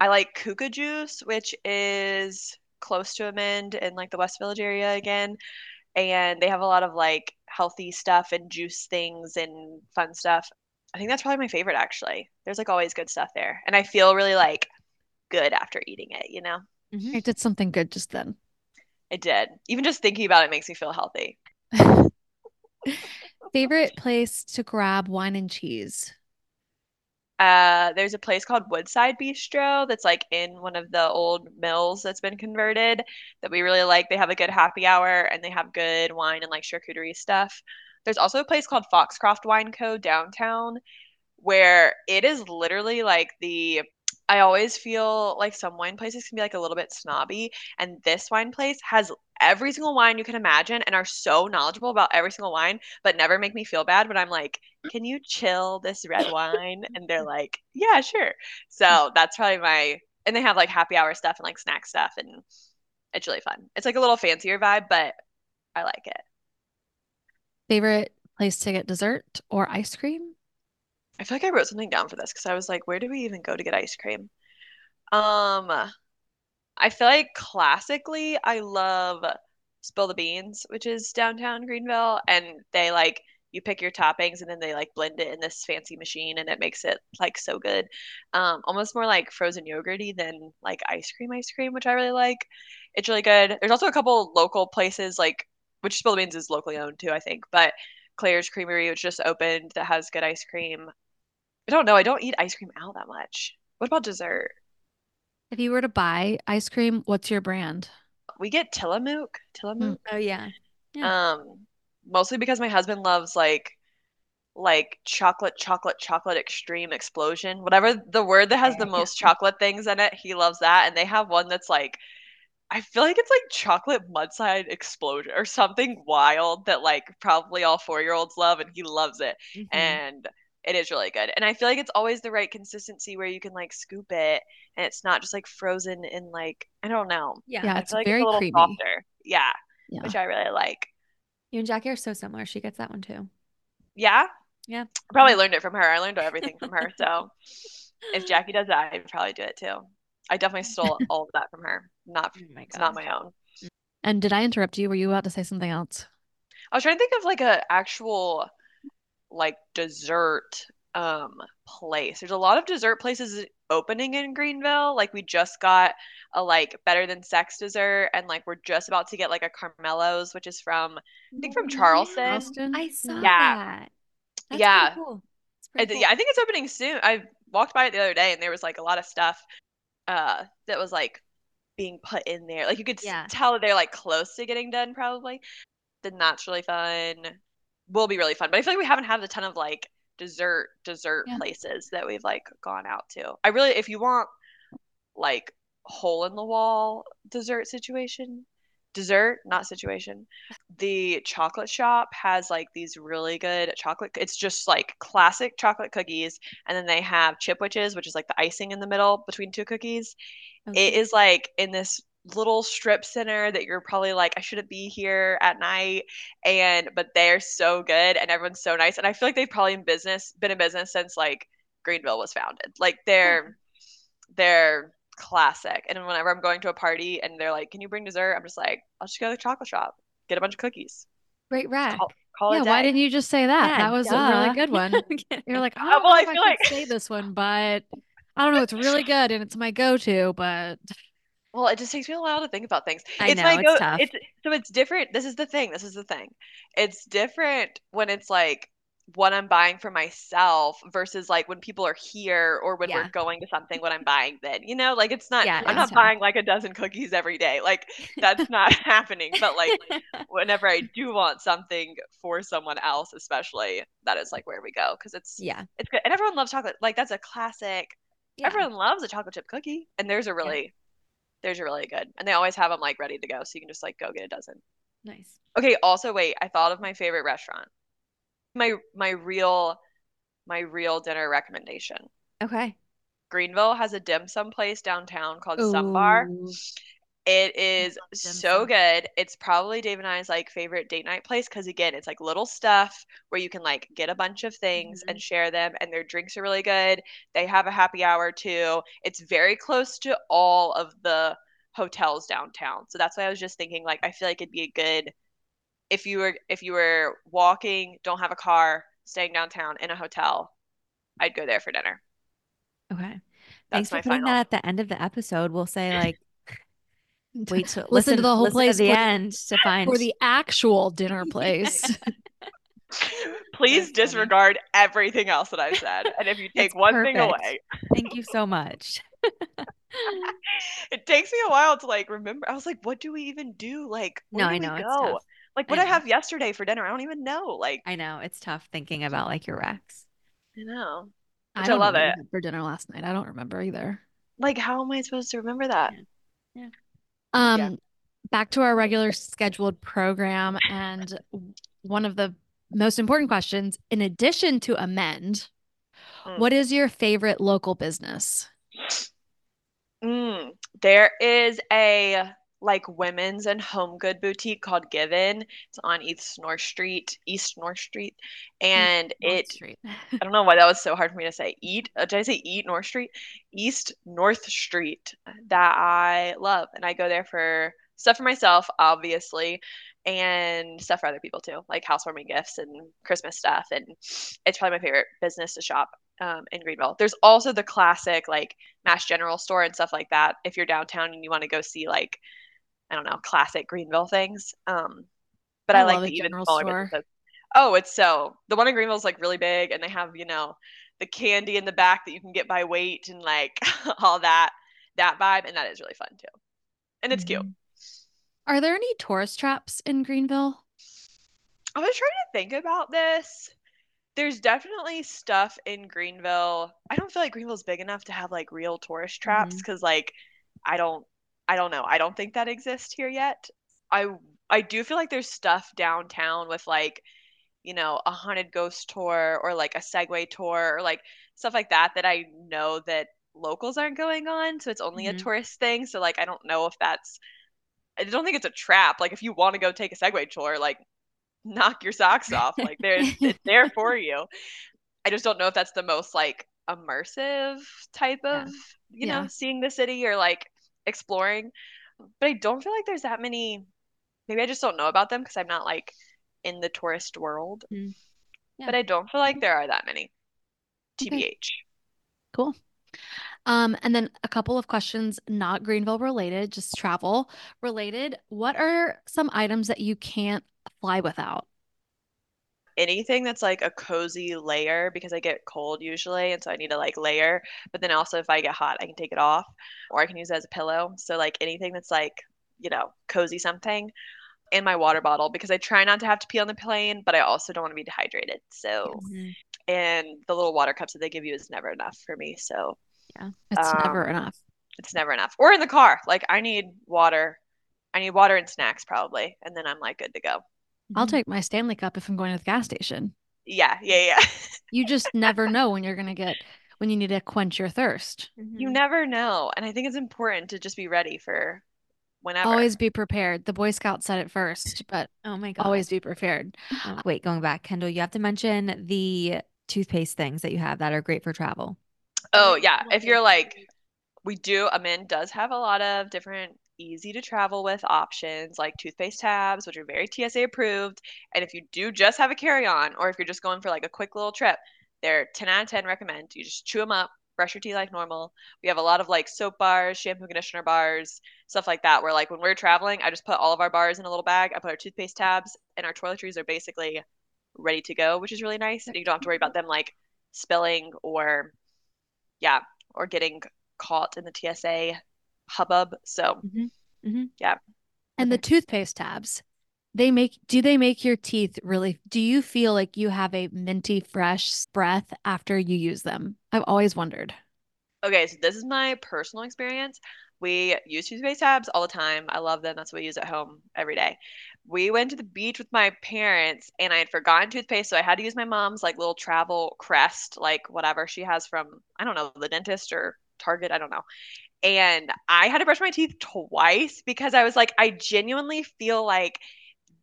I like Kuka Juice, which is close to Amend in like the West Village area again. And they have a lot of like healthy stuff and juice things and fun stuff. I think that's probably my favorite, actually. There's like always good stuff there. And I feel really like good after eating it, you know? Mm-hmm. I did something good just then. I did. Even just thinking about it makes me feel healthy. Favorite place to grab wine and cheese? There's a place called Woodside Bistro that's like in one of the old mills that's been converted that we really like. They have a good happy hour and they have good wine and like charcuterie stuff. There's also a place called Foxcroft Wine Co. downtown where it is literally like I always feel like some wine places can be like a little bit snobby. And this wine place has every single wine you can imagine and are so knowledgeable about every single wine, but never make me feel bad when I'm like, can you chill this red wine? And they're like, yeah, sure. So that's probably and they have like happy hour stuff and like snack stuff. And it's really fun. It's like a little fancier vibe, but I like it. Favorite place to get dessert or ice cream? I feel like I wrote something down for this because I was like, where do we even go to get ice cream? I feel like classically I love Spill the Beans, which is downtown Greenville. And they like, you pick your toppings and then they like blend it in this fancy machine and it makes it like so good. Almost more like frozen yogurty than like ice cream, which I really like. It's really good. There's also a couple local places like, which Spill the Beans is locally owned too, I think. But Claire's Creamery, which just opened, that has good ice cream. I don't know. I don't eat ice cream out that much. What about dessert? If you were to buy ice cream, what's your brand? We get Tillamook. Oh, yeah. Mostly because my husband loves like chocolate extreme explosion. Whatever the word that has the most chocolate things in it, he loves that. And they have one that's like, I feel like it's like chocolate mudslide explosion or something wild that like probably all 4-year-olds love and he loves it. Mm-hmm. And it is really good. And I feel like it's always the right consistency where you can like scoop it and it's not just like frozen in like, I don't know. Yeah, it's like very it's a little creamy. Softer. Yeah, which I really like. You and Jackie are so similar. She gets that one too. Yeah? Yeah. I probably learned it from her. I learned everything from her. So if Jackie does that, I'd probably do it too. I definitely stole all of that from her. It's not my own. And did I interrupt you? Were you about to say something else? I was trying to think of like a actual like dessert. place. There's a lot of dessert places opening in Greenville. Like, we just got a better than sex dessert, and we're just about to get a Carmelo's, which is from from Charleston. I saw that. That's pretty cool. Cool. Yeah, I think it's opening soon. I walked by it the other day, and there was a lot of stuff that was being put in there. You could tell they're close to getting done, probably. Then that's really fun. Will be really fun. But I feel we haven't had a ton of dessert places that we've gone out to. I really, if you want hole in the wall dessert situation, the chocolate shop has these really good chocolate. It's just classic chocolate cookies, and then they have chipwiches, which is the icing in the middle between two cookies. Okay. It is in this little strip center that you're probably I shouldn't be here at night, but they're so good, and everyone's so nice, and I feel they've probably been in business since Greenville was founded. They're classic. And whenever I'm going to a party and they're can you bring dessert, I'm just I'll just go to the chocolate shop, get a bunch of cookies. Great rack. Call it a day. Why didn't you just say that? Yeah, that was a really good one. You're I say this one, but I don't know. It's really good and it's my go-to, but. Well, it just takes me a while to think about things. I know, it's tough. So it's different. This is the thing. It's different when it's what I'm buying for myself versus when people are here or when we're going to something, what I'm buying then. You know, it's not, I'm not buying a dozen cookies every day. That's not happening. But whenever I do want something for someone else, especially, that is where we go. Cause it's good. And everyone loves chocolate. That's a classic. Yeah. Everyone loves a chocolate chip cookie. And there's a really good, and they always have them ready to go, so you can just go get a dozen. Nice. Okay. Also, wait, I thought of my favorite restaurant. My real dinner recommendation. Okay. Greenville has a dim sum place downtown called Sunbar. It is so good. It's probably Dave and I's favorite date night place because, again, it's little stuff where you can get a bunch of things and share them, and their drinks are really good. They have a happy hour too. It's very close to all of the hotels downtown, so that's why I was just thinking I feel it'd be a good, if you were walking, don't have a car, staying downtown in a hotel, I'd go there for dinner. Okay, that's thanks for putting that at the end of the episode. We'll say wait to listen to the whole place at the end to find for the actual dinner place. Please disregard everything else that I've said, and if you take one thing away, thank you so much. It takes me a while to remember. I was what do we even do? Where do we go? What I have yesterday for dinner, I don't even know. I know, it's tough thinking about your racks. I know. I love it. For dinner last night, I don't remember either. How am I supposed to remember that? Yeah. Back to our regular scheduled program, and one of the most important questions, in addition to Amend, what is your favorite local business? There is a women's and home good boutique called Given. It's on East North Street, and I don't know why that was so hard for me to say. East North Street, that I love, and I go there for stuff for myself, obviously, and stuff for other people too, housewarming gifts and Christmas stuff, and it's probably my favorite business to shop in Greenville. There's also the classic Mass General store and stuff like that if you're downtown and you want to go see I don't know, classic Greenville things. But I like the even smaller businesses. Oh, it's so the one in Greenville is really big, and they have, the candy in the back that you can get by weight and all that vibe. And that is really fun too. And it's cute. Are there any tourist traps in Greenville? I was trying to think about this. There's definitely stuff in Greenville. I don't feel Greenville's big enough to have real tourist traps. Cause I don't know. I don't think that exists here yet. I do feel there's stuff downtown with a haunted ghost tour or a Segway tour or stuff like that that I know that locals aren't going on. So it's only a tourist thing. So I don't know if that's, I don't think it's a trap. If you want to go take a Segway tour, knock your socks off. It's there for you. I just don't know if that's the most immersive type of, seeing the city or exploring, but I don't feel there's that many. Maybe I just don't know about them because I'm not in the tourist world, but I don't feel there are that many. Okay. TBH. Cool. And then a couple of questions, not Greenville related, just travel related. What are some items that you can't fly without? Anything that's like a cozy layer, because I get cold usually, and so I need to like layer. But then also if I get hot, I can take it off, or I can use it as a pillow. So like anything that's like, you know, cozy something. And my water bottle, because I try not to have to pee on the plane, but I also don't want to be dehydrated. So, and the little water cups that they give you is never enough for me. So yeah, it's never enough. It's never enough. Or in the car, like I need water and snacks probably, and then I'm like good to go. I'll take my Stanley cup if I'm going to the gas station. Yeah. You just never know when you're gonna get when you need to quench your thirst. Mm-hmm. You never know, and I think it's important to just be ready for. Whenever. Always be prepared. The Boy Scout said it first, but oh my God, always be prepared. Oh. Wait, going back, Kendall, you have to mention the toothpaste things that you have that are great for travel. Oh yeah. If you're like, Amend does have a lot of different easy to travel with options like toothpaste tabs, which are very TSA approved. And if you do just have a carry-on, or if you're just going for like a quick little trip, they're 10 out of 10 recommend. You just chew them up. Brush your teeth like normal. We have a lot of like soap bars, shampoo, conditioner bars, stuff like that. Where like when we're traveling, I just put all of our bars in a little bag. I put our toothpaste tabs, and our toiletries are basically ready to go, which is really nice. And you don't have to worry about them like spilling or getting caught in the TSA hubbub. So yeah. And the toothpaste tabs, do they make your teeth really, do you feel like you have a minty fresh breath after you use them? I've always wondered. Okay. So this is my personal experience. We use toothpaste tabs all the time. I love them. That's what we use at home every day. We went to the beach with my parents and I had forgotten toothpaste. So I had to use my mom's like little travel crest, like whatever she has from, I don't know, the dentist or Target. I don't know. And I had to brush my teeth twice because I was like, I genuinely feel like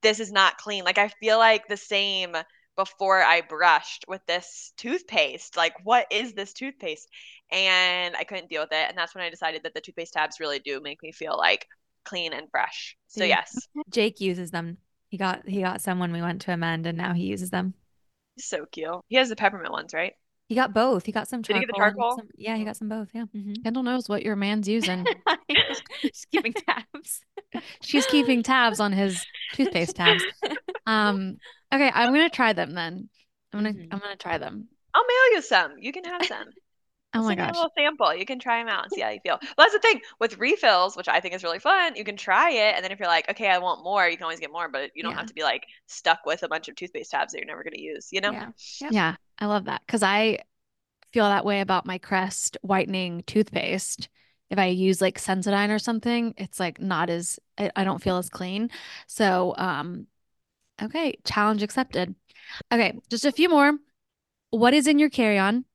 this is not clean. Like I feel like the same before I brushed with this toothpaste. Like what is this toothpaste? And I couldn't deal with it. And that's when I decided that the toothpaste tabs really do make me feel like clean and fresh. So yes. Jake uses them. He got some when we went to Amend, and now he uses them. So cute. He has the peppermint ones, right? He got both. He got some charcoal. Did he get the charcoal? Yeah, he got some both. Yeah. Mm-hmm. Kendall knows what your man's using. She's keeping tabs. She's keeping tabs on his toothpaste tabs. Okay, I'm gonna try them then. I'm gonna try them. I'll mail you some. You can have some. Oh my gosh. A little sample. You can try them out and see how you feel. Well, that's the thing with refills, which I think is really fun. You can try it, and then if you're like, okay, I want more, you can always get more, but you don't have to be like stuck with a bunch of toothpaste tabs that you're never going to use, you know? Yeah. I love that because I feel that way about my Crest whitening toothpaste. If I use like Sensodyne or something, it's like not as, I don't feel as clean. So, okay, challenge accepted. Okay, just a few more. What is in your carry-on?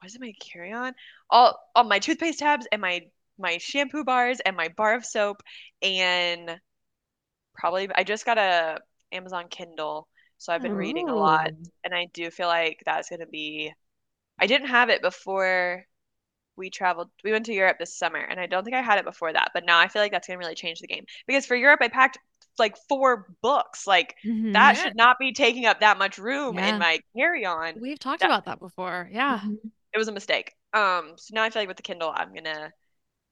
What is my carry-on? All my toothpaste tabs and my shampoo bars and my bar of soap, and probably I just got a Amazon Kindle, so I've been reading a lot, and I do feel like that's going to be – I didn't have it before we traveled. We went to Europe this summer, and I don't think I had it before that, but now I feel like that's going to really change the game because for Europe I packed like 4 books. Like that should not be taking up that much room in my carry-on. We've talked about that before. Yeah. Mm-hmm. It was a mistake. So now I feel like with the Kindle, I'm going to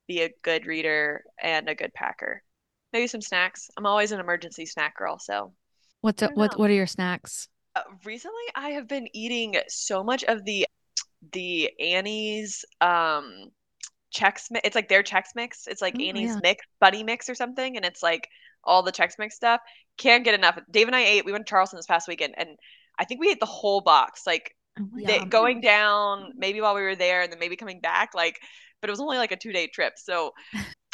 be a good reader and a good packer. Maybe some snacks. I'm always an emergency snack girl. So what are your snacks? Recently, I have been eating so much of the Annie's Chex Mix. It's like their Chex Mix. It's like Annie's mix, Buddy Mix or something. And it's like all the Chex Mix stuff. Can't get enough. Dave and I we went to Charleston this past weekend, and I think we ate the whole box. Like, going down maybe while we were there and then maybe coming back, like, but it was only like a 2-day trip, so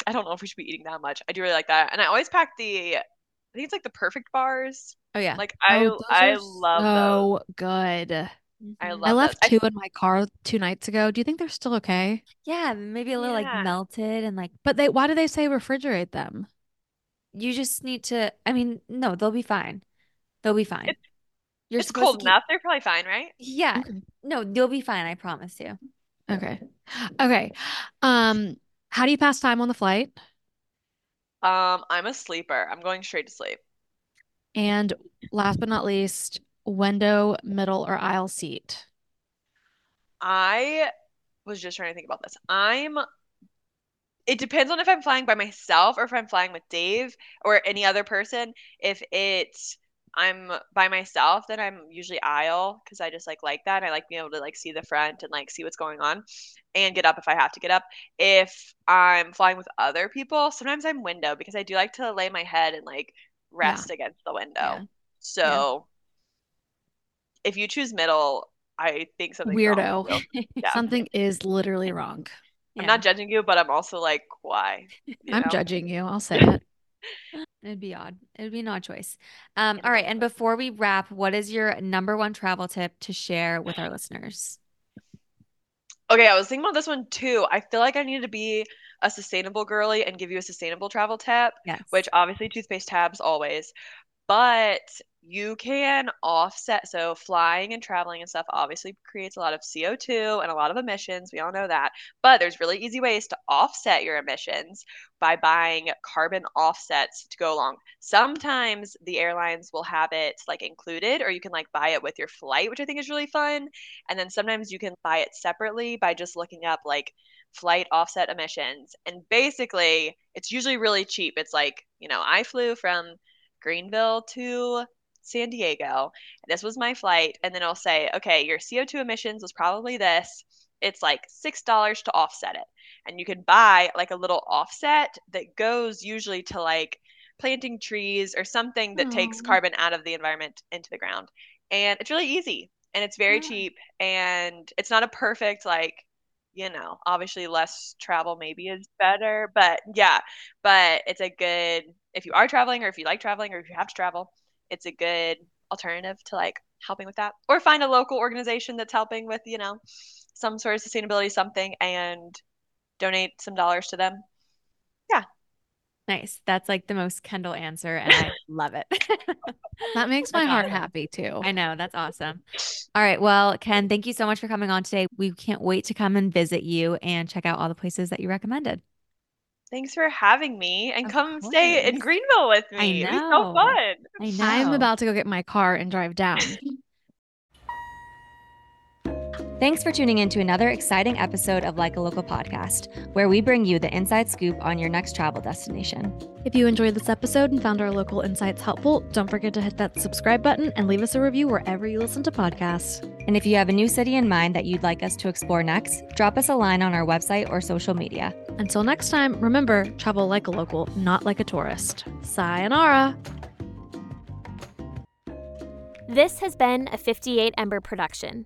I don't know if we should be eating that much. I do really like that, and I always pack I think it's like the Perfect bars. Oh yeah, like I love so those. Good. I left those. 2 in my car 2 nights ago. Do you think they're still okay? Yeah, maybe a little like melted and like. But why do they say refrigerate them? You just need to. I mean, no, they'll be fine. It's cold enough. They're probably fine, right? Yeah. Okay. No, you'll be fine. I promise you. Okay. How do you pass time on the flight? I'm a sleeper. I'm going straight to sleep. And last but not least, window, middle, or aisle seat? I was just trying to think about this. It depends on if I'm flying by myself or if I'm flying with Dave or any other person. I'm by myself, then I'm usually aisle because I just like that. And I like being able to like see the front and like see what's going on and get up if I have to get up. If I'm flying with other people, sometimes I'm window because I do like to lay my head and like rest against the window. Yeah. So if you choose middle, I think something's weirdo. Wrong. Yeah. Something is literally wrong. I'm not judging you, but I'm also like, why? I'm judging you. I'll say it. It'd be odd. It'd be an odd choice. All right. And before we wrap, what is your number one travel tip to share with our listeners? Okay. I was thinking about this one too. I feel like I need to be a sustainable girly and give you a sustainable travel tip, which obviously toothpaste tabs always, but you can offset. So flying and traveling and stuff obviously creates a lot of CO2 and a lot of emissions. We all know that. But there's really easy ways to offset your emissions by buying carbon offsets to go along. Sometimes the airlines will have it like included, or you can like buy it with your flight, which I think is really fun. And then sometimes you can buy it separately by just looking up like flight offset emissions. And basically it's usually really cheap. It's like, you know, I flew from Greenville to San Diego. This was my flight. And then I'll say, okay, your CO2 emissions was probably this. It's like $6 to offset it. And you can buy like a little offset that goes usually to like planting trees or something that takes carbon out of the environment into the ground. And it's really easy and it's very cheap. And it's not a perfect, like, you know, obviously less travel maybe is better, but but it's a good, if you are traveling or if you like traveling or if you have to travel, it's a good alternative to like helping with that, or find a local organization that's helping with, you know, some sort of sustainability something and donate some dollars to them. Yeah. Nice. That's like the most Kendall answer and I love it. That makes my heart happy too. I know. That's awesome. All right. Well, Ken, thank you so much for coming on today. We can't wait to come and visit you and check out all the places that you recommended. Thanks for having me, and come stay in Greenville with me. It was so fun. I know. I'm about to go get my car and drive down. Thanks for tuning in to another exciting episode of Like a Local Podcast, where we bring you the inside scoop on your next travel destination. If you enjoyed this episode and found our local insights helpful, don't forget to hit that subscribe button and leave us a review wherever you listen to podcasts. And if you have a new city in mind that you'd like us to explore next, drop us a line on our website or social media. Until next time, remember, travel like a local, not like a tourist. Sayonara! This has been a 58 Ember production.